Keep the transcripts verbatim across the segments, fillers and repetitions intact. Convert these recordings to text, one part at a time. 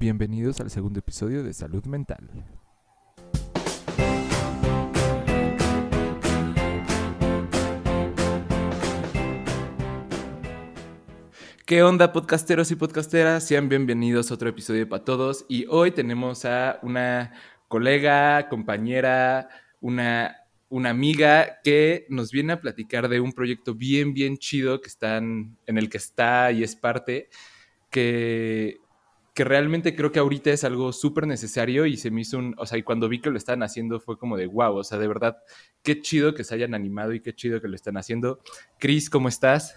Bienvenidos al segundo episodio de Salud Mental. ¿Qué onda, podcasteros y podcasteras? Sean bienvenidos a otro episodio para todos. Y hoy tenemos a una colega, compañera, una, una amiga que nos viene a platicar de un proyecto bien, bien chido que están, en el que está y es parte, que... que realmente creo que ahorita es algo súper necesario y se me hizo un... O sea, y cuando vi que lo estaban haciendo fue como de wow, o sea, de verdad, qué chido que se hayan animado y qué chido que lo están haciendo. Cris, ¿cómo estás?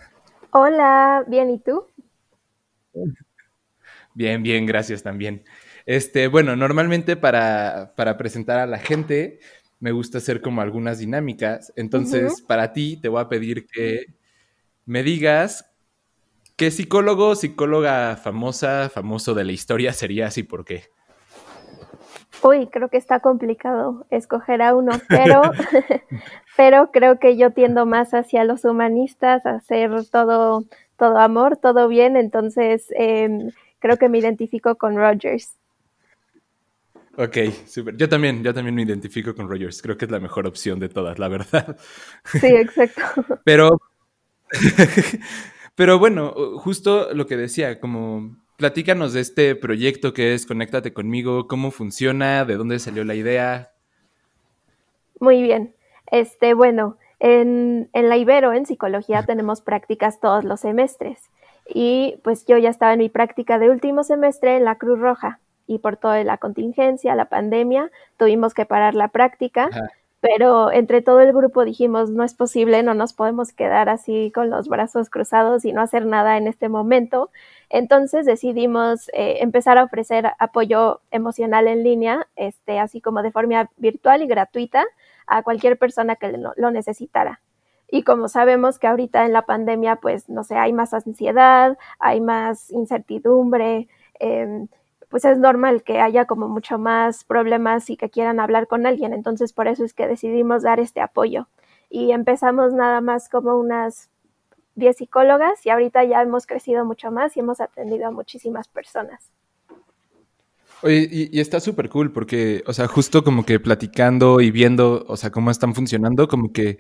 Hola, bien, ¿y tú? Bien, bien, gracias también. Este, bueno, normalmente para, para presentar a la gente me gusta hacer como algunas dinámicas. Entonces, uh-huh. Para ti te voy a pedir que me digas... ¿Qué psicólogo, psicóloga famosa, famoso de la historia serías y por qué? Uy, creo que está complicado escoger a uno, pero, pero creo que yo tiendo más hacia los humanistas, a hacer todo, todo amor, todo bien, entonces eh, creo que me identifico con Rogers. Ok, súper. Yo también, yo también me identifico con Rogers, creo que es la mejor opción de todas, la verdad. Sí, exacto. Pero... Pero bueno, justo lo que decía, como platícanos de este proyecto que es Conéctate Conmigo, cómo funciona, de dónde salió la idea. Muy bien. Este, bueno, en, en la Ibero, en psicología, tenemos prácticas todos los semestres. Y pues yo ya estaba en mi práctica de último semestre en la Cruz Roja. Y por toda la contingencia, la pandemia, tuvimos que parar la práctica. Ajá. Pero entre todo el grupo dijimos, no es posible, no nos podemos quedar así con los brazos cruzados y no hacer nada en este momento. Entonces decidimos eh, empezar a ofrecer apoyo emocional en línea, este, así como de forma virtual y gratuita a cualquier persona que lo necesitara. Y como sabemos que ahorita en la pandemia, pues, no sé, hay más ansiedad, hay más incertidumbre, eh, pues es normal que haya como mucho más problemas y que quieran hablar con alguien. Entonces, por eso es que decidimos dar este apoyo. Y empezamos nada más como unas diez psicólogas y ahorita ya hemos crecido mucho más y hemos atendido a muchísimas personas. Oye, y, y está súper cool porque, o sea, justo como que platicando y viendo, o sea, cómo están funcionando, como que,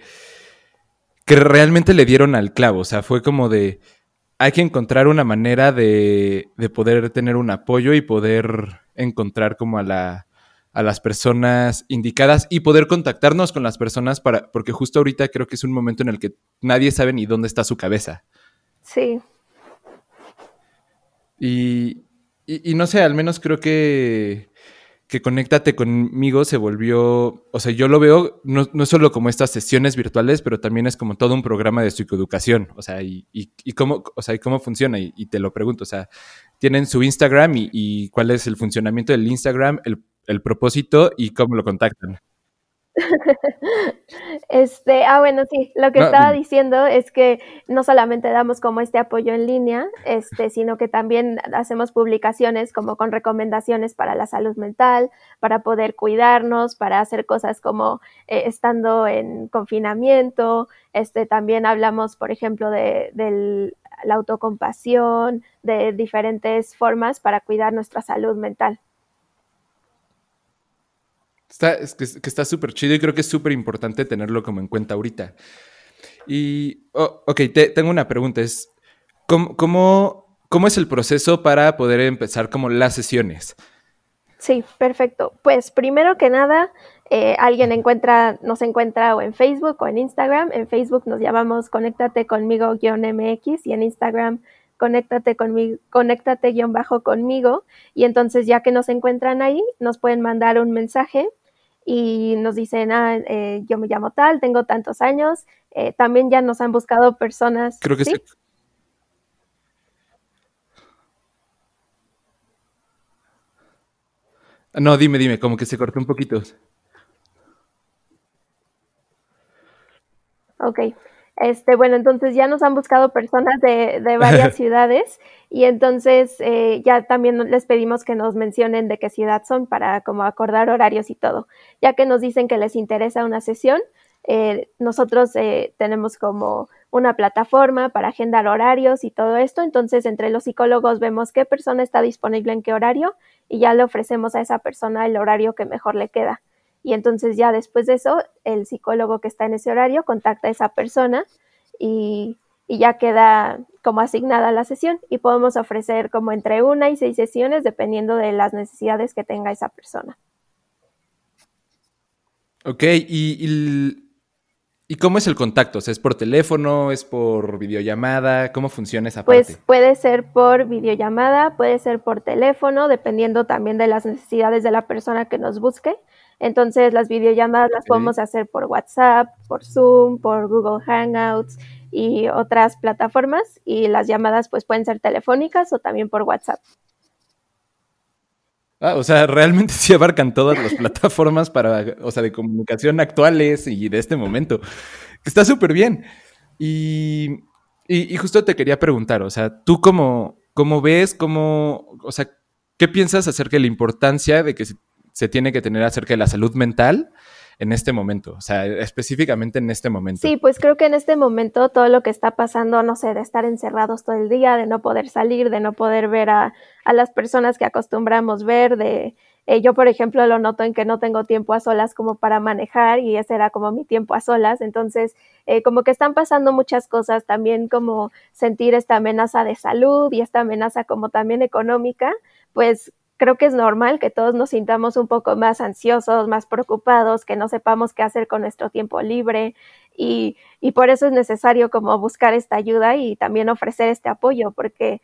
que realmente le dieron al clavo. O sea, fue como de... Hay que encontrar una manera de, de poder tener un apoyo y poder encontrar como a, la, a las personas indicadas y poder contactarnos con las personas para, porque justo ahorita creo que es un momento en el que nadie sabe ni dónde está su cabeza. Sí. Y, y, y no sé, al menos creo que... que Conéctate Conmigo se volvió, o sea, yo lo veo no, no solo como estas sesiones virtuales, pero también es como todo un programa de psicoeducación, o sea, y, y, y, cómo, o sea, y cómo funciona, y, y te lo pregunto, o sea, tienen su Instagram y, y cuál es el funcionamiento del Instagram, el, el propósito y cómo lo contactan. Este, ah, bueno, sí, lo que no, estaba diciendo es que no solamente damos como este apoyo en línea, este, sino que también hacemos publicaciones como con recomendaciones para la salud mental, para poder cuidarnos, para hacer cosas como eh, estando en confinamiento, este, también hablamos, por ejemplo, de, de la autocompasión, de diferentes formas para cuidar nuestra salud mental. Está, es que, que está súper chido y creo que es súper importante tenerlo como en cuenta ahorita. Y, oh, ok, te, tengo una pregunta. Es, ¿cómo, cómo, ¿Cómo es el proceso para poder empezar como las sesiones? Sí, perfecto. Pues primero que nada, eh, alguien encuentra, nos encuentra o en Facebook o en Instagram. En Facebook nos llamamos Conéctate Conmigo-M X y en Instagram... Conéctate conmigo, conéctate guión bajo conmigo, y entonces ya que nos encuentran ahí, nos pueden mandar un mensaje y nos dicen, ah, eh, yo me llamo tal, tengo tantos años, eh, también ya nos han buscado personas. Creo que sí. Se... No, dime, dime, como que se cortó un poquito. Ok. Este, bueno, entonces ya nos han buscado personas de, de varias ciudades y entonces eh, ya también les pedimos que nos mencionen de qué ciudad son para como acordar horarios y todo. Ya que nos dicen que les interesa una sesión, eh, nosotros eh, tenemos como una plataforma para agendar horarios y todo esto. Entonces, entre los psicólogos vemos qué persona está disponible en qué horario y ya le ofrecemos a esa persona el horario que mejor le queda. Y entonces ya después de eso, el psicólogo que está en ese horario contacta a esa persona y, y ya queda como asignada la sesión. Y podemos ofrecer como entre una y seis sesiones dependiendo de las necesidades que tenga esa persona. Ok, y, y, ¿y cómo es el contacto? O sea, ¿es por teléfono? ¿Es por videollamada? ¿Cómo funciona esa parte? Pues puede ser por videollamada, puede ser por teléfono, dependiendo también de las necesidades de la persona que nos busque. Entonces, las videollamadas las podemos hacer por WhatsApp, por Zoom, por Google Hangouts y otras plataformas. Y las llamadas pues pueden ser telefónicas o también por WhatsApp. Ah, o sea, realmente sí abarcan todas las plataformas para, o sea, de comunicación actuales y de este momento. Está súper bien. Y, y, y justo te quería preguntar, o sea, ¿tú cómo, cómo ves, cómo, o sea, qué piensas acerca de la importancia de que se se tiene que tener acerca de la salud mental en este momento, o sea, específicamente en este momento? Sí, pues creo que en este momento todo lo que está pasando, no sé, de estar encerrados todo el día, de no poder salir, de no poder ver a, a las personas que acostumbramos ver, de eh, yo, por ejemplo, lo noto en que no tengo tiempo a solas como para manejar y ese era como mi tiempo a solas, entonces eh, como que están pasando muchas cosas, también como sentir esta amenaza de salud y esta amenaza como también económica, pues creo que es normal que todos nos sintamos un poco más ansiosos, más preocupados, que no sepamos qué hacer con nuestro tiempo libre y, y por eso es necesario como buscar esta ayuda y también ofrecer este apoyo, porque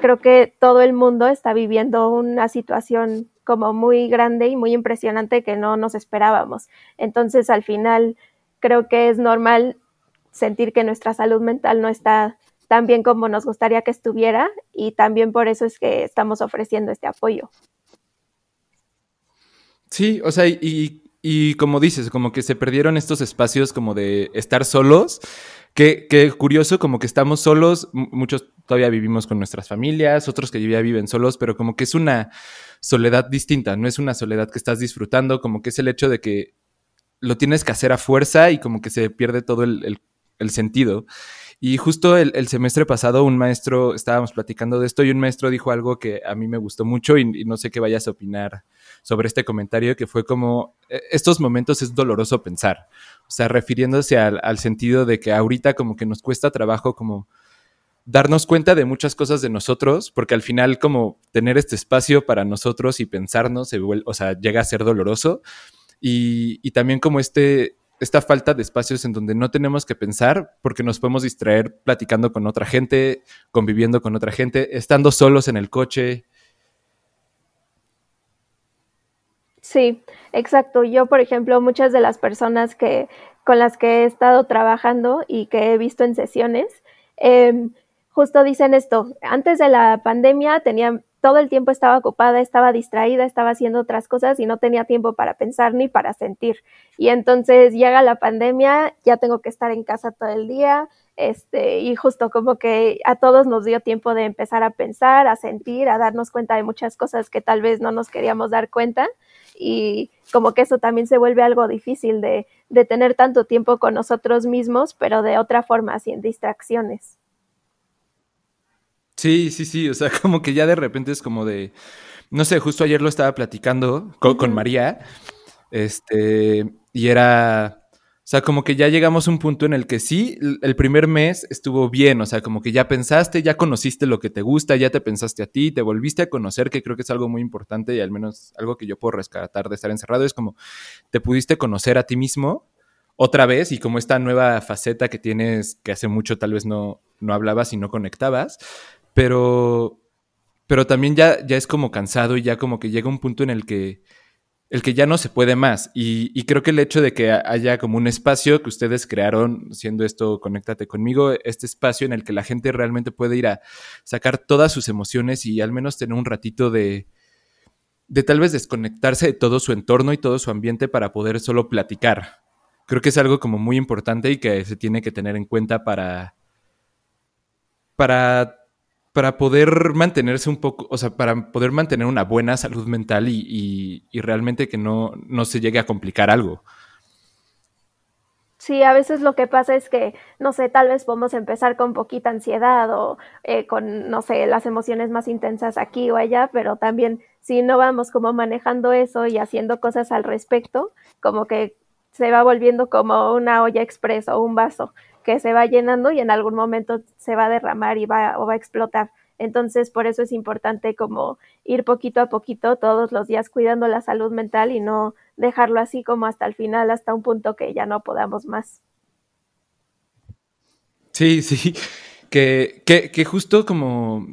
creo que todo el mundo está viviendo una situación como muy grande y muy impresionante que no nos esperábamos. Entonces, al final, creo que es normal sentir que nuestra salud mental no está tan bien como nos gustaría que estuviera y también por eso es que estamos ofreciendo este apoyo. Sí, o sea, y, y como dices, como que se perdieron estos espacios como de estar solos, que, que curioso, como que estamos solos, muchos todavía vivimos con nuestras familias, otros que ya viven solos, pero como que es una soledad distinta, no es una soledad que estás disfrutando, como que es el hecho de que lo tienes que hacer a fuerza y como que se pierde todo el, el, el sentido. Y justo el, el semestre pasado un maestro, estábamos platicando de esto y un maestro dijo algo que a mí me gustó mucho y, y no sé qué vayas a opinar sobre este comentario, que fue como, estos momentos es doloroso pensar, o sea, refiriéndose al, al sentido de que ahorita como que nos cuesta trabajo como darnos cuenta de muchas cosas de nosotros, porque al final como tener este espacio para nosotros y pensarnos, se vuel- o sea, llega a ser doloroso y, y también como este... esta falta de espacios en donde no tenemos que pensar porque nos podemos distraer platicando con otra gente, conviviendo con otra gente, estando solos en el coche. Sí, exacto. Yo, por ejemplo, muchas de las personas que, con las que he estado trabajando y que he visto en sesiones, eh, justo dicen esto. Antes de la pandemia tenía... todo el tiempo estaba ocupada, estaba distraída, estaba haciendo otras cosas y no tenía tiempo para pensar ni para sentir. Y entonces llega la pandemia, ya tengo que estar en casa todo el día, este, y justo como que a todos nos dio tiempo de empezar a pensar, a sentir, a darnos cuenta de muchas cosas que tal vez no nos queríamos dar cuenta. Y como que eso también se vuelve algo difícil de, de tener tanto tiempo con nosotros mismos, pero de otra forma, sin distracciones. Sí, sí, sí, o sea, como que ya de repente es como de, no sé, justo ayer lo estaba platicando con, con María, este, y era, o sea, como que ya llegamos a un punto en el que sí, el primer mes estuvo bien, o sea, como que ya pensaste, ya conociste lo que te gusta, ya te pensaste a ti, te volviste a conocer, que creo que es algo muy importante y al menos algo que yo puedo rescatar de estar encerrado, es como te pudiste conocer a ti mismo otra vez y como esta nueva faceta que tienes, que hace mucho tal vez no, no hablabas y no conectabas. Pero, pero también ya, ya es como cansado y ya como que llega un punto en el que, el que ya no se puede más. Y, y creo que el hecho de que haya como un espacio que ustedes crearon, siendo esto Conéctate Conmigo, este espacio en el que la gente realmente puede ir a sacar todas sus emociones y al menos tener un ratito de, de tal vez desconectarse de todo su entorno y todo su ambiente para poder solo platicar. Creo que es algo como muy importante y que se tiene que tener en cuenta para... para para poder mantenerse un poco, o sea, para poder mantener una buena salud mental y, y, y realmente que no, no se llegue a complicar algo. Sí, a veces lo que pasa es que, no sé, tal vez podemos empezar con poquita ansiedad o eh, con, no sé, las emociones más intensas aquí o allá, pero también si no vamos como manejando eso y haciendo cosas al respecto, como que se va volviendo como una olla express o un vaso que se va llenando y en algún momento se va a derramar y va, o va a explotar. Entonces, por eso es importante como ir poquito a poquito todos los días cuidando la salud mental y no dejarlo así como hasta el final, hasta un punto que ya no podamos más. Sí, sí, que, que, que justo como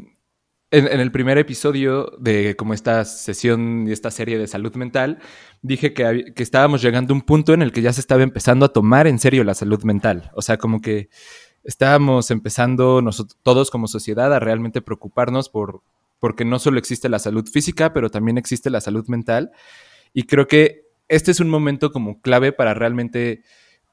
en, en el primer episodio de como esta sesión y esta serie de salud mental, dije que, que estábamos llegando a un punto en el que ya se estaba empezando a tomar en serio la salud mental. O sea, como que estábamos empezando nosotros, todos como sociedad, a realmente preocuparnos por porque no solo existe la salud física, pero también existe la salud mental. Y creo que este es un momento como clave para realmente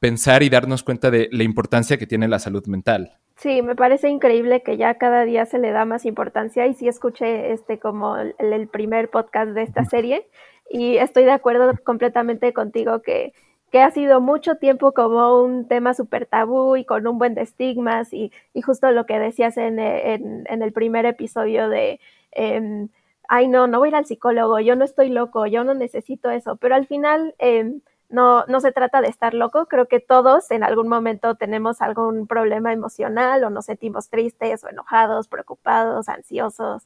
pensar y darnos cuenta de la importancia que tiene la salud mental. Sí, me parece increíble que ya cada día se le da más importancia. Y sí escuché este como el, el primer podcast de esta serie y estoy de acuerdo completamente contigo que que ha sido mucho tiempo como un tema súper tabú y con un buen de estigmas y, y justo lo que decías en, en, en el primer episodio de eh, ay no, no voy a ir al psicólogo, yo no estoy loco, yo no necesito eso, pero al final eh, no, no se trata de estar loco, creo que todos en algún momento tenemos algún problema emocional o nos sentimos tristes o enojados, preocupados, ansiosos,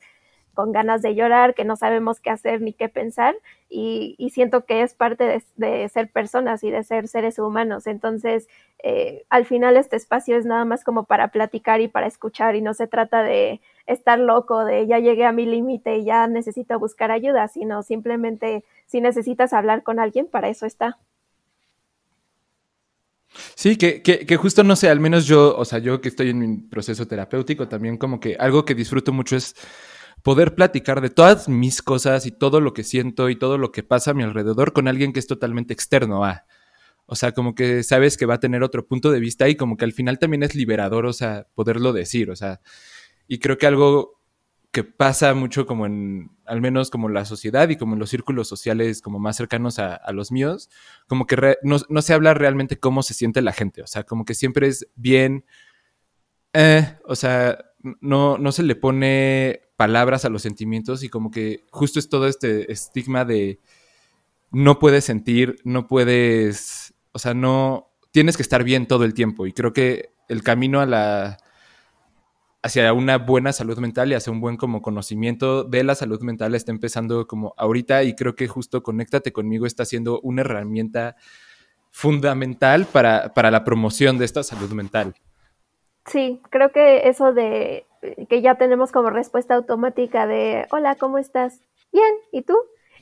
con ganas de llorar, que no sabemos qué hacer ni qué pensar y, y siento que es parte de, de ser personas y de ser seres humanos. Entonces, eh, al final este espacio es nada más como para platicar y para escuchar y no se trata de estar loco, de ya llegué a mi límite y ya necesito buscar ayuda, sino simplemente si necesitas hablar con alguien, para eso está. Sí, que, que, que justo, no sé, al menos yo, o sea, yo que estoy en mi proceso terapéutico también como que algo que disfruto mucho es poder platicar de todas mis cosas y todo lo que siento y todo lo que pasa a mi alrededor con alguien que es totalmente externo a. O sea, como que sabes que va a tener otro punto de vista y como que al final también es liberador, o sea, poderlo decir, o sea. Y creo que algo que pasa mucho como en, al menos como en la sociedad y como en los círculos sociales como más cercanos a, a los míos, como que re, no, no se habla realmente cómo se siente la gente. O sea, como que siempre es bien, eh, o sea, no, no se le pone palabras a los sentimientos y como que justo es todo este estigma de no puedes sentir, no puedes, o sea, no, tienes que estar bien todo el tiempo y creo que el camino a la, hacia una buena salud mental y hacia un buen como conocimiento de la salud mental está empezando como ahorita y creo que justo Conéctate Conmigo está siendo una herramienta fundamental para, para la promoción de esta salud mental. Sí, creo que eso de que ya tenemos como respuesta automática de, hola, ¿cómo estás? Bien, ¿y tú?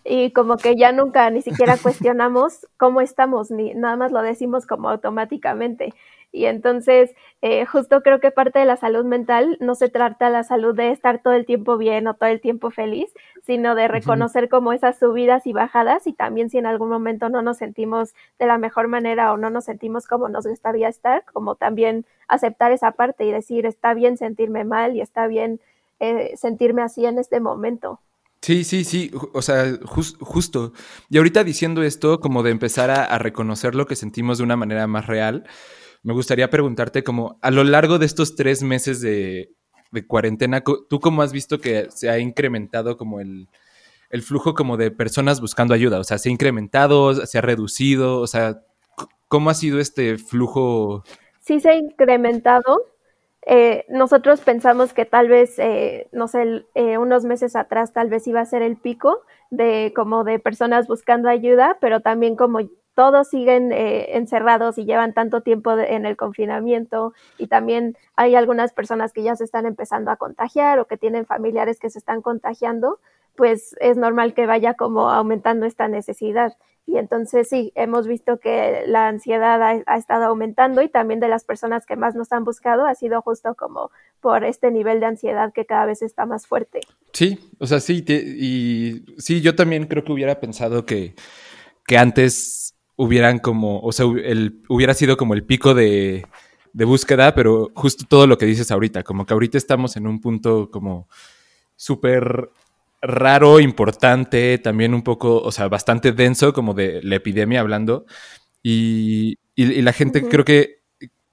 Y como que ya nunca ni siquiera cuestionamos cómo estamos, ni nada más lo decimos como automáticamente. Y entonces, eh, justo creo que parte de la salud mental no se trata la salud de estar todo el tiempo bien o todo el tiempo feliz, sino de reconocer como esas subidas y bajadas y también si en algún momento no nos sentimos de la mejor manera o no nos sentimos como nos gustaría estar, como también aceptar esa parte y decir, está bien sentirme mal y está bien eh, sentirme así en este momento. Sí, sí, sí, o sea, just, justo. Y ahorita diciendo esto, como de empezar a, a reconocer lo que sentimos de una manera más real, me gustaría preguntarte como a lo largo de estos tres meses de, de cuarentena, ¿tú cómo has visto que se ha incrementado como el, el flujo como de personas buscando ayuda? O sea, ¿se ha incrementado? ¿Se ha reducido? O sea, ¿cómo ha sido este flujo? Sí se ha incrementado. Eh, nosotros pensamos que tal vez, eh, no sé, eh, unos meses atrás tal vez iba a ser el pico de como de personas buscando ayuda, pero también como todos siguen eh, encerrados y llevan tanto tiempo de, en el confinamiento y también hay algunas personas que ya se están empezando a contagiar o que tienen familiares que se están contagiando, pues es normal que vaya como aumentando esta necesidad. Y entonces sí, hemos visto que la ansiedad ha, ha estado aumentando y también de las personas que más nos han buscado ha sido justo como por este nivel de ansiedad que cada vez está más fuerte. Sí, o sea, sí, te, y sí, yo también creo que hubiera pensado que, que antes hubieran como, o sea, el, hubiera sido como el pico de, de búsqueda, pero justo todo lo que dices ahorita, como que ahorita estamos en un punto como súper raro, importante, también un poco, o sea, bastante denso como de la epidemia hablando y, Y, y la gente uh-huh. creo que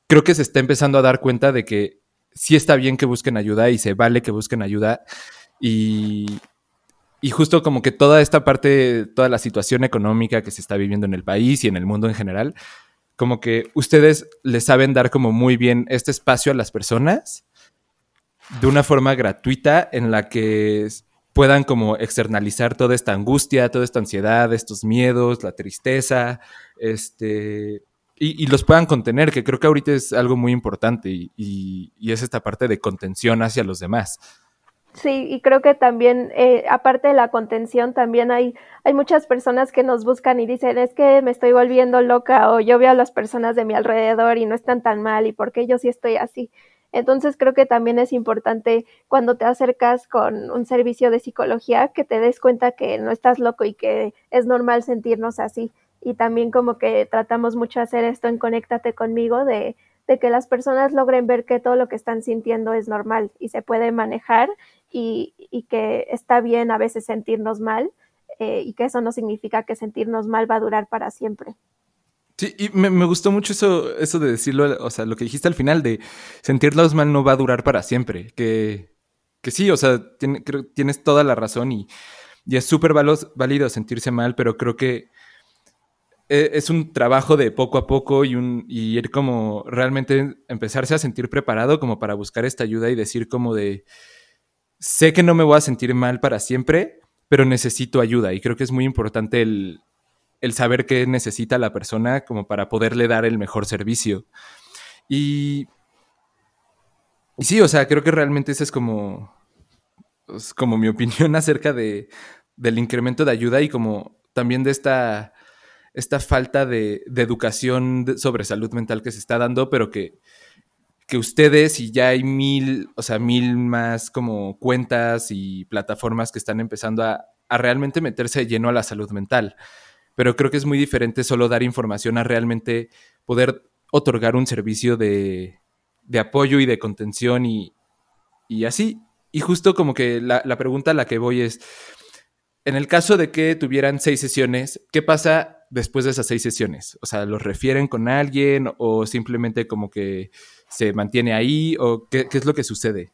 creo que se está empezando a dar cuenta de que sí está bien que busquen ayuda y se vale que busquen ayuda. Y, y justo como que toda esta parte, toda la situación económica que se está viviendo en el país y en el mundo en general, como que ustedes les saben dar como muy bien este espacio a las personas de una forma gratuita en la que puedan como externalizar toda esta angustia, toda esta ansiedad, estos miedos, la tristeza, este... Y, y los puedan contener, que creo que ahorita es algo muy importante y, y, y es esta parte de contención hacia los demás. Sí, y creo que también, eh, aparte de la contención, también hay, hay muchas personas que nos buscan y dicen, es que me estoy volviendo loca o yo veo a las personas de mi alrededor y no están tan mal y por qué yo sí estoy así. Entonces creo que también es importante cuando te acercas con un servicio de psicología que te des cuenta que no estás loco y que es normal sentirnos así. Y también como que tratamos mucho de hacer esto en Conéctate Conmigo, de, de que las personas logren ver que todo lo que están sintiendo es normal y se puede manejar y, y que está bien a veces sentirnos mal eh, y que eso no significa que sentirnos mal va a durar para siempre. Sí, y me, me gustó mucho eso, eso de decirlo, o sea, lo que dijiste al final de sentirnos mal no va a durar para siempre, que, que sí, o sea, tiene, creo, tienes toda la razón y, y es súper válido sentirse mal, pero creo que es un trabajo de poco a poco y, un, y ir como realmente empezarse a sentir preparado como para buscar esta ayuda y decir como de sé que no me voy a sentir mal para siempre, pero necesito ayuda. Y creo que es muy importante el, el saber qué necesita la persona como para poderle dar el mejor servicio. Y, y sí, o sea, creo que realmente esa es como, es como mi opinión acerca de, del incremento de ayuda y como también de esta... esta falta de, de educación de, sobre salud mental que se está dando, pero que, que ustedes, y ya hay mil, o sea, mil más como cuentas y plataformas que están empezando a, a realmente meterse de lleno a la salud mental. Pero creo que es muy diferente solo dar información a realmente poder otorgar un servicio de, de apoyo y de contención y, y así. Y justo como que la, la pregunta a la que voy es, en el caso de que tuvieran seis sesiones, ¿qué pasa después de esas seis sesiones? O sea, ¿los refieren con alguien o simplemente como que se mantiene ahí? ¿O qué, qué es lo que sucede?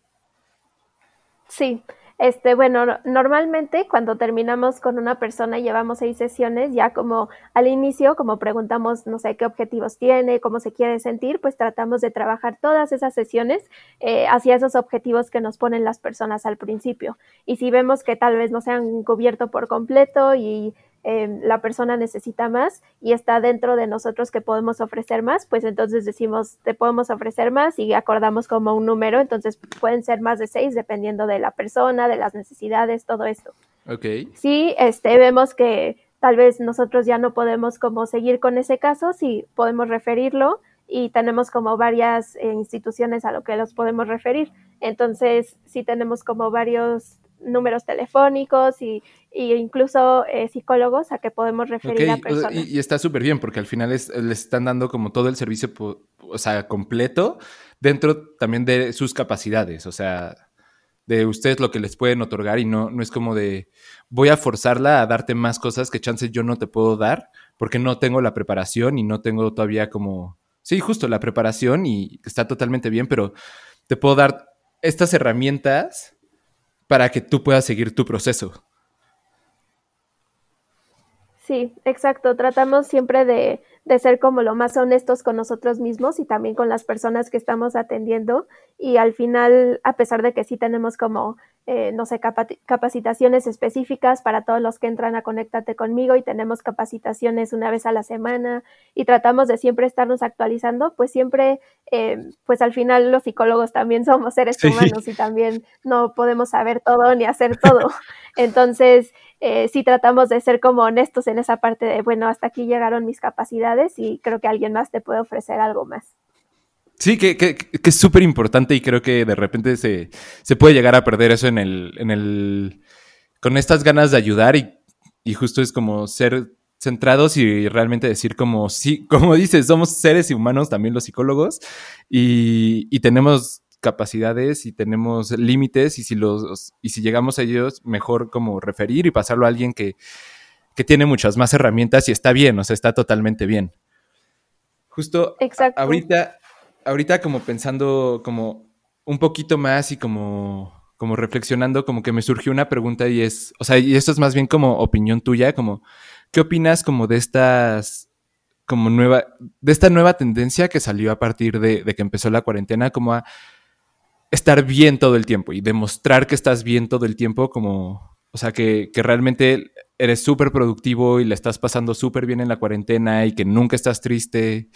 Sí, este, bueno, normalmente cuando terminamos con una persona y llevamos seis sesiones, ya como al inicio, como preguntamos, no sé, qué objetivos tiene, cómo se quiere sentir, pues tratamos de trabajar todas esas sesiones eh, hacia esos objetivos que nos ponen las personas al principio. Y si vemos que tal vez no se han cubierto por completo y Eh, la persona necesita más y está dentro de nosotros que podemos ofrecer más, pues entonces decimos, te podemos ofrecer más y acordamos como un número, entonces pueden ser más de seis dependiendo de la persona, de las necesidades, todo esto. Okay. Sí, este, vemos que tal vez nosotros ya no podemos como seguir con ese caso, sí podemos referirlo y tenemos como varias eh, instituciones a lo que los podemos referir, entonces sí tenemos como varios números telefónicos y, y incluso eh, psicólogos a que podemos referir okay. a personas. Y, y está súper bien porque al final es, les están dando como todo el servicio, po, o sea, completo dentro también de sus capacidades, o sea, de ustedes lo que les pueden otorgar y no, no es como de voy a forzarla a darte más cosas que chances yo no te puedo dar porque no tengo la preparación y no tengo todavía como, sí, justo la preparación y está totalmente bien, pero te puedo dar estas herramientas para que tú puedas seguir tu proceso. Sí, exacto. Tratamos siempre de, de ser como lo más honestos con nosotros mismos y también con las personas que estamos atendiendo. Y al final, a pesar de que sí tenemos como, eh, no sé, capa- capacitaciones específicas para todos los que entran a Conéctate Conmigo y tenemos capacitaciones una vez a la semana y tratamos de siempre estarnos actualizando, pues siempre, eh, pues al final los psicólogos también somos seres sí. humanos y también no podemos saber todo ni hacer todo. Entonces, eh, sí tratamos de ser como honestos en esa parte de, bueno, hasta aquí llegaron mis capacidades y creo que alguien más te puede ofrecer algo más. Sí, que, que, que es súper importante y creo que de repente se, se puede llegar a perder eso en el, en el con estas ganas de ayudar y, y justo es como ser centrados y realmente decir como, sí, como dices, somos seres humanos también los psicólogos y, y tenemos capacidades y tenemos límites y si los y si llegamos a ellos mejor como referir y pasarlo a alguien que, que tiene muchas más herramientas y está bien, o sea, está totalmente bien. Justo Exacto. ahorita, ahorita como pensando como un poquito más y como, como reflexionando, como que me surgió una pregunta y es, o sea, y esto es más bien como opinión tuya, como, ¿qué opinas como de estas... como nueva, de esta nueva tendencia que salió a partir de, de que empezó la cuarentena, como a estar bien todo el tiempo y demostrar que estás bien todo el tiempo, como, o sea, que, que realmente eres súper productivo y la estás pasando súper bien en la cuarentena y que nunca estás triste?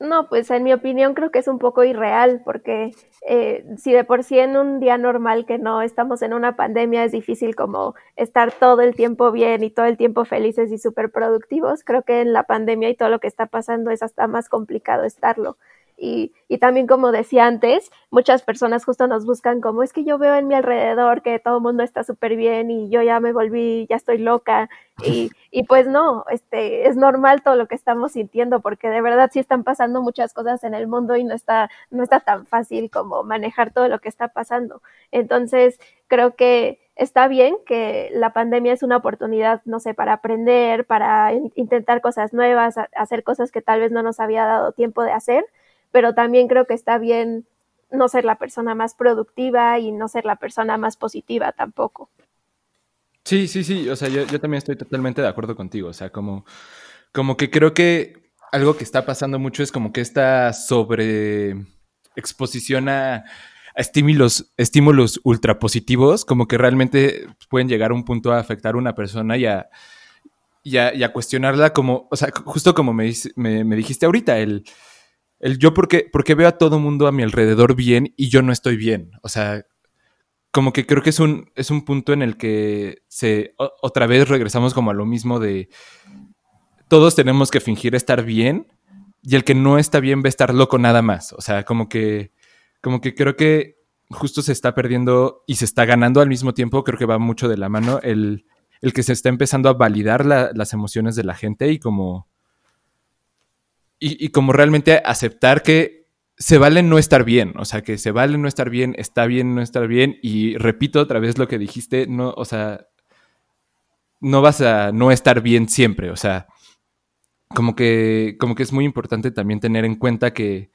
No, pues en mi opinión creo que es un poco irreal, porque eh, si de por sí en un día normal que no estamos en una pandemia es difícil como estar todo el tiempo bien y todo el tiempo felices y súper productivos, creo que en la pandemia y todo lo que está pasando es hasta más complicado estarlo. Y, y también, como decía antes, muchas personas justo nos buscan como, es que yo veo en mi alrededor que todo el mundo está súper bien y yo ya me volví, ya estoy loca, y, y pues no, este, es normal todo lo que estamos sintiendo, porque de verdad sí están pasando muchas cosas en el mundo y no está, no está tan fácil como manejar todo lo que está pasando. Entonces creo que está bien que la pandemia es una oportunidad, no sé, para aprender, para in- intentar cosas nuevas, a- hacer cosas que tal vez no nos había dado tiempo de hacer, pero también creo que está bien no ser la persona más productiva y no ser la persona más positiva tampoco. Sí, sí, sí, o sea, yo, yo también estoy totalmente de acuerdo contigo, o sea, como, como que creo que algo que está pasando mucho es como que esta sobreexposición a, a estímulos, estímulos ultrapositivos, como que realmente pueden llegar a un punto a afectar a una persona y a, y a, y a cuestionarla como, o sea, justo como me, me, me dijiste ahorita, el... El yo porque, porque veo a todo mundo a mi alrededor bien y yo no estoy bien. O sea, como que creo que es un, es un punto en el que se, o, otra vez regresamos como a lo mismo de todos tenemos que fingir estar bien y el que no está bien va a estar loco nada más. O sea, como que, como que creo que justo se está perdiendo y se está ganando al mismo tiempo. Creo que va mucho de la mano el, el que se está empezando a validar la, las emociones de la gente y como... Y, y como realmente aceptar que se vale no estar bien, o sea, que se vale no estar bien, está bien no estar bien, y repito otra vez lo que dijiste, no, o sea, no vas a no estar bien siempre, o sea, como que, como que es muy importante también tener en cuenta que,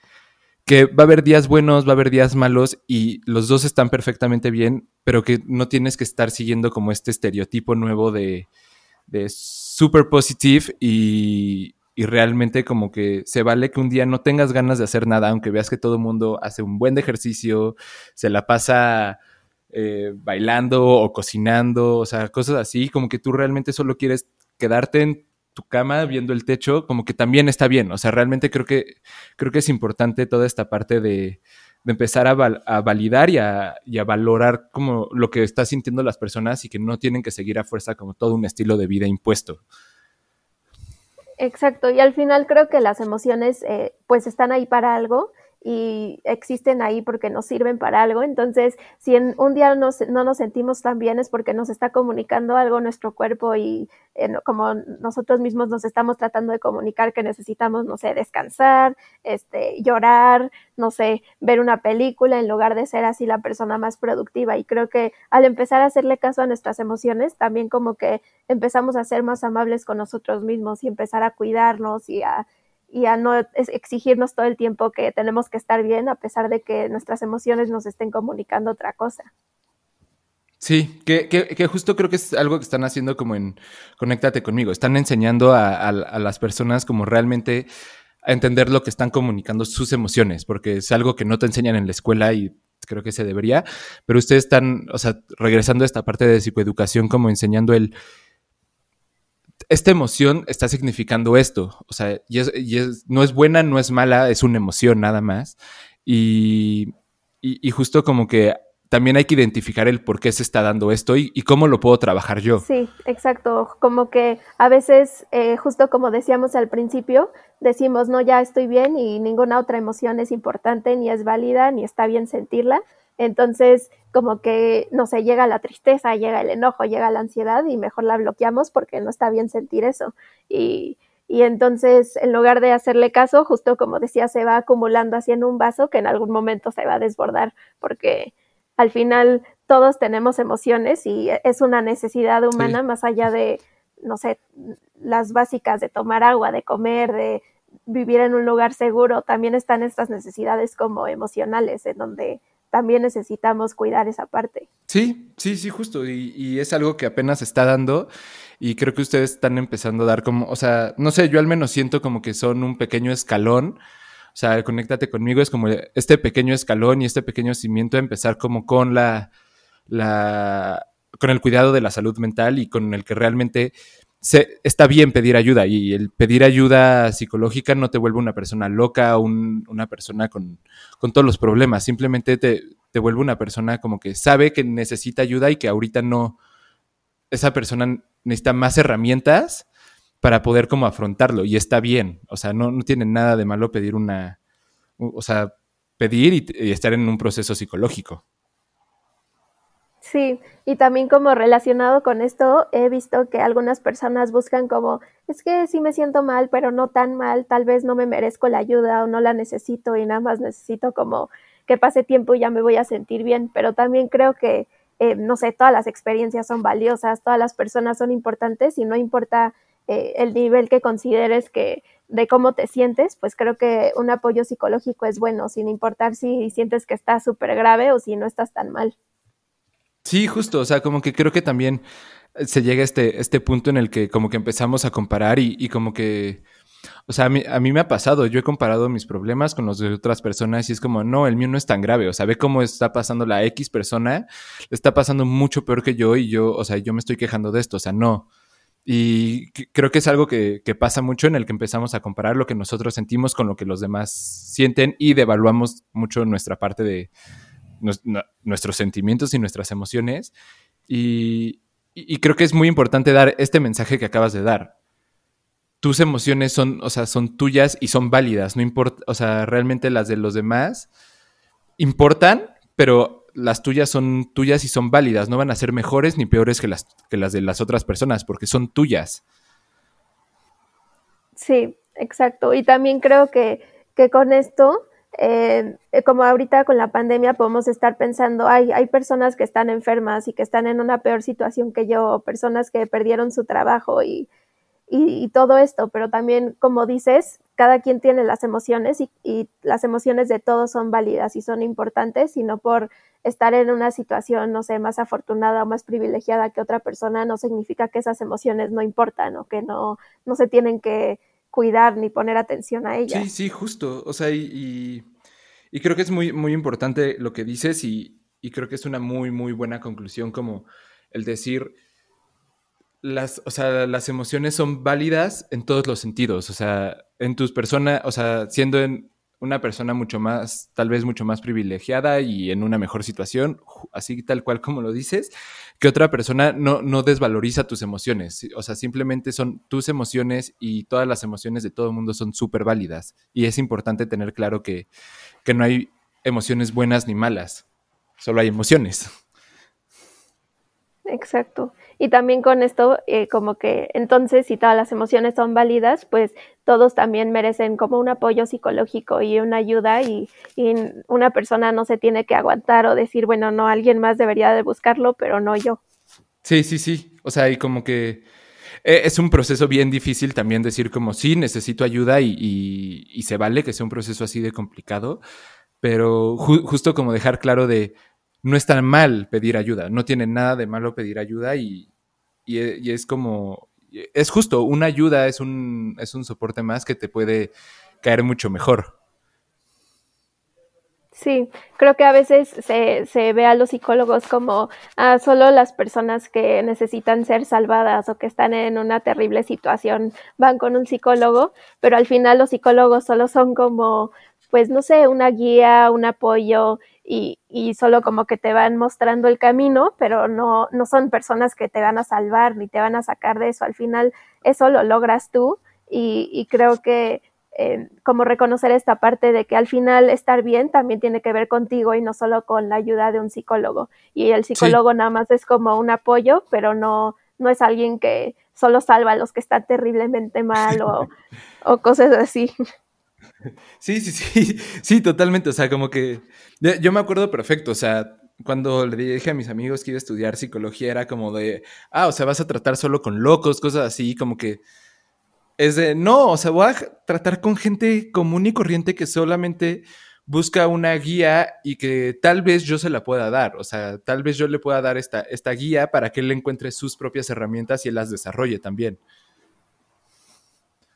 que va a haber días buenos, va a haber días malos, y los dos están perfectamente bien, pero que no tienes que estar siguiendo como este estereotipo nuevo de, de super positive y... Y realmente como que se vale que un día no tengas ganas de hacer nada, aunque veas que todo el mundo hace un buen ejercicio, se la pasa eh, bailando o cocinando, o sea, cosas así. Como que tú realmente solo quieres quedarte en tu cama viendo el techo, como que también está bien. O sea, realmente creo que, creo que es importante toda esta parte de, de empezar a, val- a validar y a, y a valorar como lo que están sintiendo las personas y que no tienen que seguir a fuerza como todo un estilo de vida impuesto. Exacto, y al final creo que las emociones eh, pues están ahí para algo y existen ahí porque nos sirven para algo. Entonces, si en un día nos, no nos sentimos tan bien es porque nos está comunicando algo nuestro cuerpo y eh, como nosotros mismos nos estamos tratando de comunicar que necesitamos, no sé, descansar, este, llorar, no sé, ver una película en lugar de ser así la persona más productiva. Y creo que al empezar a hacerle caso a nuestras emociones, también como que empezamos a ser más amables con nosotros mismos y empezar a cuidarnos y a... y a no exigirnos todo el tiempo que tenemos que estar bien a pesar de que nuestras emociones nos estén comunicando otra cosa. Sí, que, que, que justo creo que es algo que están haciendo como en Conéctate Conmigo. Están enseñando a, a, a las personas como realmente a entender lo que están comunicando sus emociones, porque es algo que no te enseñan en la escuela y creo que se debería, pero ustedes están, o sea, regresando a esta parte de psicoeducación como enseñando el... esta emoción está significando esto, o sea, y es, y es, no es buena, no es mala, es una emoción nada más, y, y, y justo como que también hay que identificar el por qué se está dando esto y, y cómo lo puedo trabajar yo. Sí, exacto, como que a veces, eh, justo como decíamos al principio, decimos, no, ya estoy bien y ninguna otra emoción es importante, ni es válida, ni está bien sentirla. Entonces, como que, no sé, llega la tristeza, llega el enojo, llega la ansiedad y mejor la bloqueamos porque no está bien sentir eso. Y, y entonces, en lugar de hacerle caso, justo como decía, se va acumulando así en un vaso que en algún momento se va a desbordar, porque al final todos tenemos emociones y es una necesidad humana, sí, más allá de, no sé, las básicas de tomar agua, de comer, de... vivir en un lugar seguro, también están estas necesidades como emocionales, en donde también necesitamos cuidar esa parte. Sí, sí, sí, justo. Y, y es algo que apenas está dando y creo que ustedes están empezando a dar como, o sea, no sé, yo al menos siento como que son un pequeño escalón. O sea, Conéctate Conmigo es como este pequeño escalón y este pequeño cimiento a empezar como con la, la, con el cuidado de la salud mental y con el que realmente se, está bien pedir ayuda. Y el pedir ayuda psicológica no te vuelve una persona loca, un, una persona con, con todos los problemas. Simplemente te, te vuelve una persona como que sabe que necesita ayuda y que ahorita no, esa persona necesita más herramientas para poder como afrontarlo, y está bien. O sea, no, no tiene nada de malo pedir una, o sea, pedir y, y estar en un proceso psicológico. Sí, y también como relacionado con esto, he visto que algunas personas buscan como, es que sí me siento mal, pero no tan mal, tal vez no me merezco la ayuda o no la necesito y nada más necesito como que pase tiempo y ya me voy a sentir bien, pero también creo que, eh, no sé, todas las experiencias son valiosas, todas las personas son importantes y no importa Eh, el nivel que consideres que de cómo te sientes, pues creo que un apoyo psicológico es bueno, sin importar si sientes que estás súper grave o si no estás tan mal. Sí, justo, o sea, como que creo que también se llega a este, este punto en el que como que empezamos a comparar y, y como que, o sea, a mí, a mí me ha pasado, yo he comparado mis problemas con los de otras personas y es como, no, el mío no es tan grave, o sea, ve cómo está pasando la X persona, le está pasando mucho peor que yo y yo, o sea, yo me estoy quejando de esto, o sea, no. Y creo que es algo que, que pasa mucho en el que empezamos a comparar lo que nosotros sentimos con lo que los demás sienten y devaluamos mucho nuestra parte de nos, no, nuestros sentimientos y nuestras emociones. Y, y, y creo que es muy importante dar este mensaje que acabas de dar. Tus emociones son, o sea, son tuyas y son válidas. No importa, o sea, realmente las de los demás importan, pero las tuyas son tuyas y son válidas, no van a ser mejores ni peores que las, que las de las otras personas, porque son tuyas. Sí, exacto. Y también creo que, que con esto, eh, como ahorita con la pandemia podemos estar pensando, hay, hay personas que están enfermas y que están en una peor situación que yo, o personas que perdieron su trabajo y, y, y todo esto, pero también, como dices, cada quien tiene las emociones y, y las emociones de todos son válidas y son importantes, y no por estar en una situación, no sé, más afortunada o más privilegiada que otra persona no significa que esas emociones no importan o que no, no se tienen que cuidar ni poner atención a ellas. Sí, sí, justo. O sea, y, y, y creo que es muy, muy importante lo que dices y, y creo que es una muy, muy buena conclusión como el decir... Las, o sea, las emociones son válidas en todos los sentidos, o sea, en tus personas, o sea, siendo en una persona mucho más, tal vez mucho más privilegiada y en una mejor situación, así tal cual como lo dices, que otra persona no, no desvaloriza tus emociones, o sea, simplemente son tus emociones y todas las emociones de todo el mundo son súper válidas y es importante tener claro que, que no hay emociones buenas ni malas, solo hay emociones. Exacto. Y también con esto, eh, como que entonces si todas las emociones son válidas, pues todos también merecen como un apoyo psicológico y una ayuda y, y una persona no se tiene que aguantar o decir, bueno, no, alguien más debería de buscarlo, pero no yo. Sí, sí, sí. O sea, y como que eh, es un proceso bien difícil también decir como sí, necesito ayuda y, y, y se vale que sea un proceso así de complicado, pero ju- justo como dejar claro de no es tan mal pedir ayuda, no tiene nada de malo pedir ayuda y, y, y es como, es justo, una ayuda es un, es un soporte más que te puede caer mucho mejor. Sí, creo que a veces se, se ve a los psicólogos como ah, solo las personas que necesitan ser salvadas o que están en una terrible situación van con un psicólogo, pero al final los psicólogos solo son como, pues no sé, una guía, un apoyo y, y solo como que te van mostrando el camino, pero no, no son personas que te van a salvar ni te van a sacar de eso. Al final eso lo logras tú y, y creo que eh, como reconocer esta parte de que al final estar bien también tiene que ver contigo y no solo con la ayuda de un psicólogo. Y el psicólogo sí, nada más es como un apoyo, pero no, no es alguien que solo salva a los que están terriblemente mal o, o cosas así. Sí, sí, sí, sí, totalmente, o sea, como que, yo me acuerdo perfecto, o sea, cuando le dije a mis amigos que iba a estudiar psicología era como de, ah, o sea, vas a tratar solo con locos, cosas así, como que, es de, no, o sea, voy a tratar con gente común y corriente que solamente busca una guía y que tal vez yo se la pueda dar. O sea, tal vez yo le pueda dar esta, esta guía para que él encuentre sus propias herramientas y él las desarrolle también.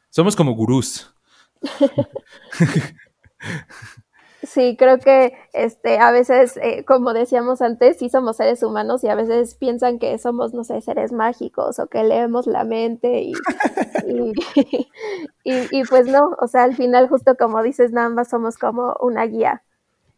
Somos como gurús. Sí, creo que este, a veces, eh, como decíamos antes, sí somos seres humanos y a veces piensan que somos, no sé, seres mágicos o que leemos la mente y, y, y, y pues no, o sea, al final justo como dices, nada más somos como una guía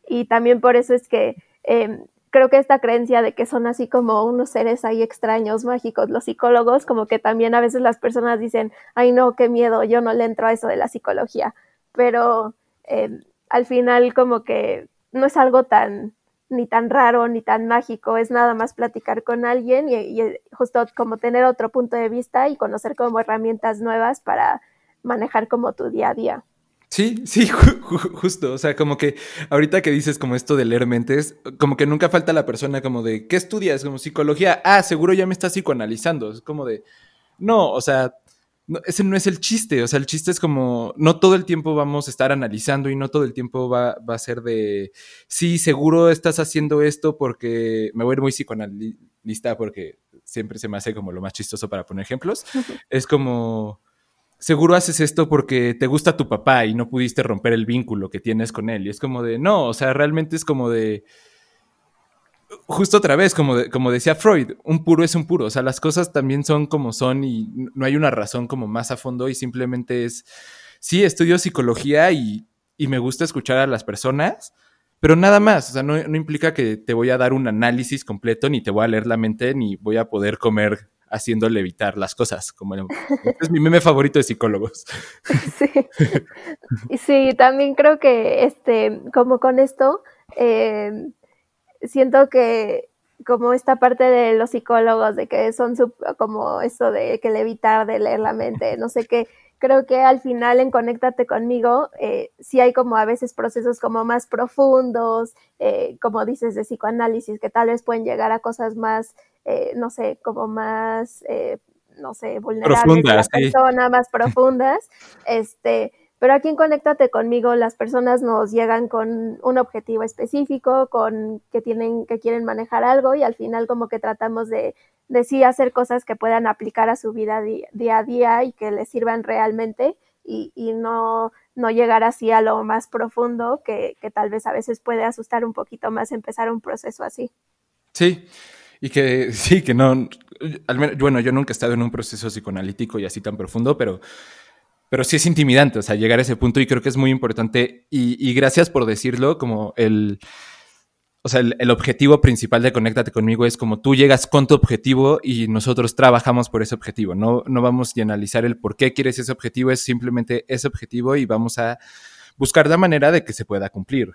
y también por eso es que eh, creo que esta creencia de que son así como unos seres ahí extraños, mágicos, los psicólogos, como que también a veces las personas dicen, ay no, qué miedo, yo no le entro a eso de la psicología, pero... Eh, al final como que no es algo tan, ni tan raro, ni tan mágico, es nada más platicar con alguien y, y justo como tener otro punto de vista y conocer como herramientas nuevas para manejar como tu día a día. Sí, sí, ju- ju- justo, o sea, como que ahorita que dices como esto de leer mentes, como que nunca falta la persona como de, ¿qué estudias? Como psicología, ah, seguro ya me estás psicoanalizando, es como de, no, o sea... No, ese no es el chiste, o sea, el chiste es como no todo el tiempo vamos a estar analizando y no todo el tiempo va, va a ser de sí, seguro estás haciendo esto porque me voy a ir muy psicoanalista porque siempre se me hace como lo más chistoso para poner ejemplos. Uh-huh. Es como seguro haces esto porque te gusta tu papá y no pudiste romper el vínculo que tienes con él y es como de no, o sea, realmente es como de justo otra vez, como, de, como decía Freud, un puro es un puro, o sea, las cosas también son como son y no hay una razón como más a fondo y simplemente es, sí, estudio psicología y, y me gusta escuchar a las personas, pero nada más, o sea, no, no implica que te voy a dar un análisis completo, ni te voy a leer la mente, ni voy a poder comer haciendo levitar las cosas, como el, es mi meme favorito de psicólogos. Sí, sí, también creo que este, como con esto... Eh, siento que como esta parte de los psicólogos, de que son sub, como eso de que levitar, de leer la mente, no sé qué, creo que al final en Conéctate Conmigo eh, sí hay como a veces procesos como más profundos, eh, como dices de psicoanálisis, que tal vez pueden llegar a cosas más, eh, no sé, como más, eh, no sé, vulnerables profundas, de la persona, sí. Más profundas, este... Pero aquí en Conéctate Conmigo las personas nos llegan con un objetivo específico, con que tienen, que quieren manejar algo y al final como que tratamos de, de sí hacer cosas que puedan aplicar a su vida di- día a día y que les sirvan realmente y, y no, no llegar así a lo más profundo que, que tal vez a veces puede asustar un poquito más empezar un proceso así. Sí. Y que sí, que no, al menos, bueno, yo nunca he estado en un proceso psicoanalítico y así tan profundo, pero... Pero sí es intimidante, o sea, llegar a ese punto y creo que es muy importante y, y gracias por decirlo, como el, o sea, el, el objetivo principal de Conéctate Conmigo es como tú llegas con tu objetivo y nosotros trabajamos por ese objetivo, no, no vamos a analizar el por qué quieres ese objetivo, es simplemente ese objetivo y vamos a buscar la manera de que se pueda cumplir.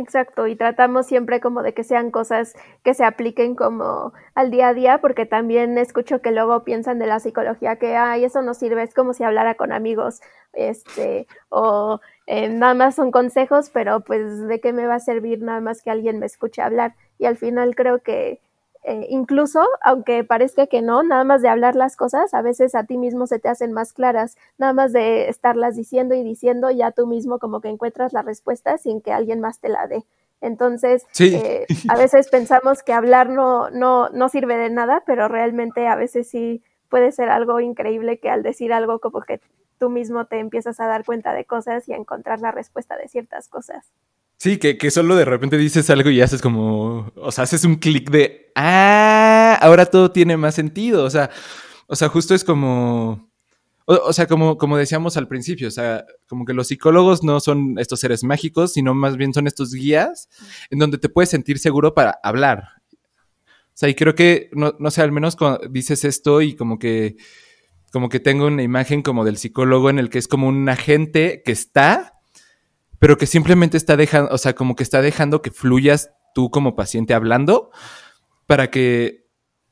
Exacto, y tratamos siempre como de que sean cosas que se apliquen como al día a día, porque también escucho que luego piensan de la psicología que, ay, eso no sirve, es como si hablara con amigos, este, o eh, nada más son consejos, pero pues, ¿de qué me va a servir nada más que alguien me escuche hablar? Y al final creo que eh, incluso, aunque parezca que no, nada más de hablar las cosas, a veces a ti mismo se te hacen más claras, nada más de estarlas diciendo y diciendo, ya tú mismo como que encuentras la respuesta sin que alguien más te la dé. Entonces, sí. eh, a veces pensamos que hablar no, no, no sirve de nada, pero realmente a veces sí puede ser algo increíble que al decir algo como que tú mismo te empiezas a dar cuenta de cosas y a encontrar la respuesta de ciertas cosas. Sí, que, que solo de repente dices algo y haces como... O sea, haces un clic de... ¡Ah! Ahora todo tiene más sentido. O sea, o sea justo es como... O, o sea, como, como decíamos al principio. O sea, como que los psicólogos no son estos seres mágicos, sino más bien son estos guías en donde te puedes sentir seguro para hablar. O sea, y creo que... No, no sé, al menos cuando dices esto y como que... Como que tengo una imagen como del psicólogo en el que es como un agente que está... pero que simplemente está dejando, o sea, como que está dejando que fluyas tú como paciente hablando para que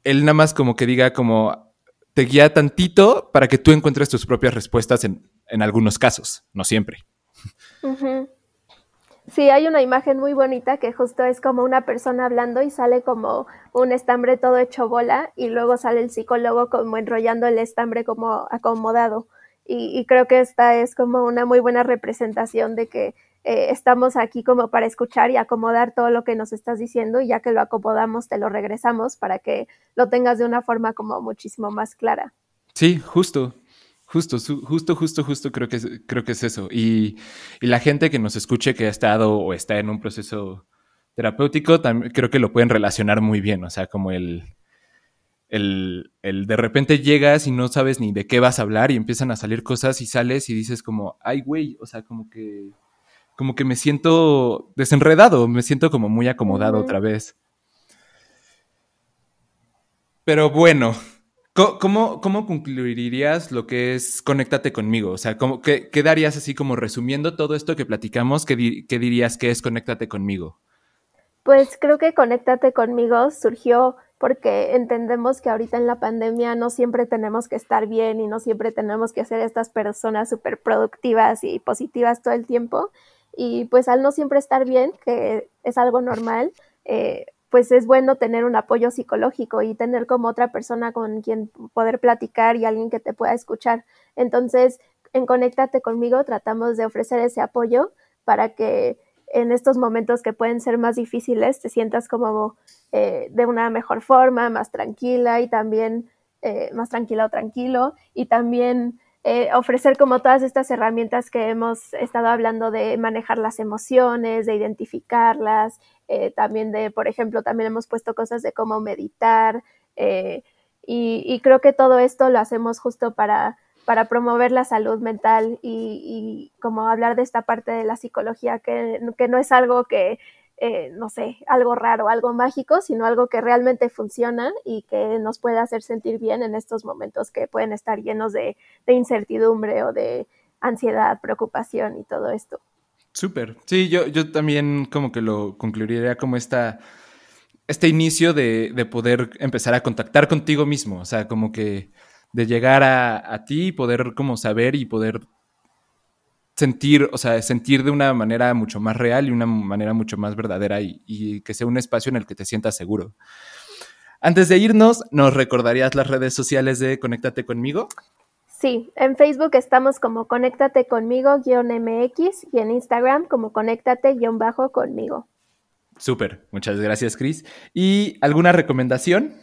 él nada más como que diga como te guía tantito para que tú encuentres tus propias respuestas en, en algunos casos, no siempre. Uh-huh. Sí, hay una imagen muy bonita que justo es como una persona hablando y sale como un estambre todo hecho bola y luego sale el psicólogo como enrollando el estambre como acomodado. Y, y creo que esta es como una muy buena representación de que eh, estamos aquí como para escuchar y acomodar todo lo que nos estás diciendo, y ya que lo acomodamos te lo regresamos para que lo tengas de una forma como muchísimo más clara. Sí, justo. Justo, justo, justo, justo creo que es, creo que es eso. Y, y la gente que nos escuche que ha estado o está en un proceso terapéutico, tam- creo que lo pueden relacionar muy bien. O sea, como el, el, el de repente llegas y no sabes ni de qué vas a hablar y empiezan a salir cosas y sales y dices como, ay, güey, o sea, como que, como que me siento desenredado, me siento como muy acomodado otra vez. Pero bueno... ¿Cómo, ¿Cómo concluirías lo que es Conéctate Conmigo? O sea, ¿cómo, qué, ¿qué darías así como resumiendo todo esto que platicamos? ¿Qué, di- qué dirías que es Conéctate Conmigo? Pues creo que Conéctate Conmigo surgió porque entendemos que ahorita en la pandemia no siempre tenemos que estar bien y no siempre tenemos que ser estas personas súper productivas y positivas todo el tiempo. Y pues al no siempre estar bien, que es algo normal, eh, pues es bueno tener un apoyo psicológico y tener como otra persona con quien poder platicar y alguien que te pueda escuchar. Entonces, en Conéctate Conmigo tratamos de ofrecer ese apoyo para que en estos momentos que pueden ser más difíciles te sientas como eh, de una mejor forma, más tranquila y también eh, más tranquila o tranquilo, y también eh, ofrecer como todas estas herramientas que hemos estado hablando de manejar las emociones, de identificarlas, Eh, también de, por ejemplo, también hemos puesto cosas de cómo meditar eh, y, y creo que todo esto lo hacemos justo para, para promover la salud mental y, y como hablar de esta parte de la psicología que, que no es algo que, eh, no sé, algo raro, algo mágico, sino algo que realmente funciona y que nos puede hacer sentir bien en estos momentos que pueden estar llenos de, de incertidumbre o de ansiedad, preocupación y todo esto. Súper. Sí, yo, yo también como que lo concluiría como esta, este inicio de, de poder empezar a contactar contigo mismo. O sea, como que de llegar a, a ti y poder como saber y poder sentir, o sea, sentir de una manera mucho más real y una manera mucho más verdadera y, y que sea un espacio en el que te sientas seguro. Antes de irnos, ¿nos recordarías las redes sociales de Conéctate Conmigo? Sí, en Facebook estamos como Conéctate Conmigo-M X y en Instagram como Conéctate-Conmigo. Súper, muchas gracias, Cris. ¿Y alguna recomendación?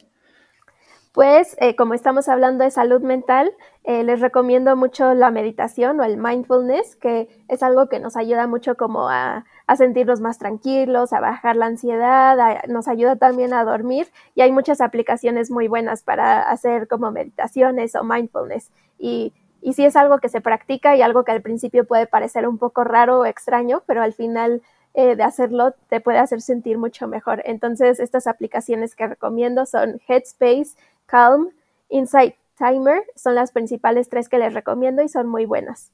Pues, eh, como estamos hablando de salud mental, eh, les recomiendo mucho la meditación o el mindfulness, que es algo que nos ayuda mucho como a, a sentirnos más tranquilos, a bajar la ansiedad, a, nos ayuda también a dormir, y hay muchas aplicaciones muy buenas para hacer como meditaciones o mindfulness. Y, y sí es algo que se practica y algo que al principio puede parecer un poco raro o extraño, pero al final... Eh, de hacerlo te puede hacer sentir mucho mejor. Entonces, estas aplicaciones que recomiendo son Headspace, Calm, Insight Timer, son las principales tres que les recomiendo y son muy buenas.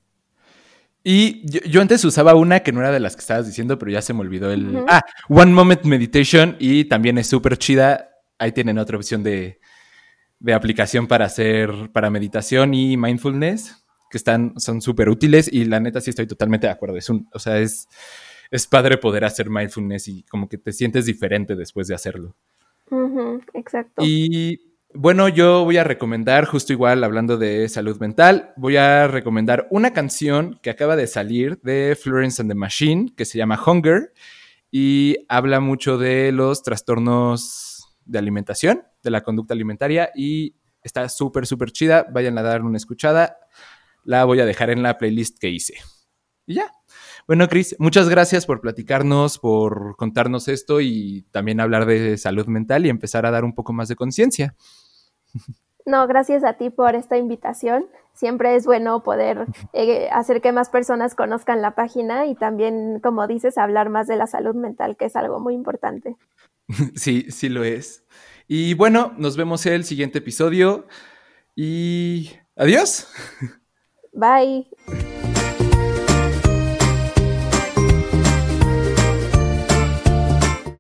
Y yo, yo antes usaba una que no era de las que estabas diciendo, pero ya se me olvidó el... Uh-huh. Ah, One Moment Meditation, y también es súper chida. Ahí tienen otra opción de, de aplicación para hacer, para meditación y mindfulness, que están, son súper útiles, y la neta sí estoy totalmente de acuerdo. Es un, o sea, es... Es padre poder hacer mindfulness y como que te sientes diferente después de hacerlo. Uh-huh, exacto. Y bueno, yo voy a recomendar, justo igual hablando de salud mental, voy a recomendar una canción que acaba de salir de Florence and the Machine, que se llama Hunger, y habla mucho de los trastornos de alimentación, de la conducta alimentaria, y está súper, súper chida. Vayan a darle una escuchada. La voy a dejar en la playlist que hice. Y ya. Bueno, Cris, muchas gracias por platicarnos, por contarnos esto y también hablar de salud mental y empezar a dar un poco más de conciencia. No, gracias a ti por esta invitación. Siempre es bueno poder eh, hacer que más personas conozcan la página y también, como dices, hablar más de la salud mental, que es algo muy importante. Sí, sí lo es. Y bueno, nos vemos en el siguiente episodio y adiós. Bye.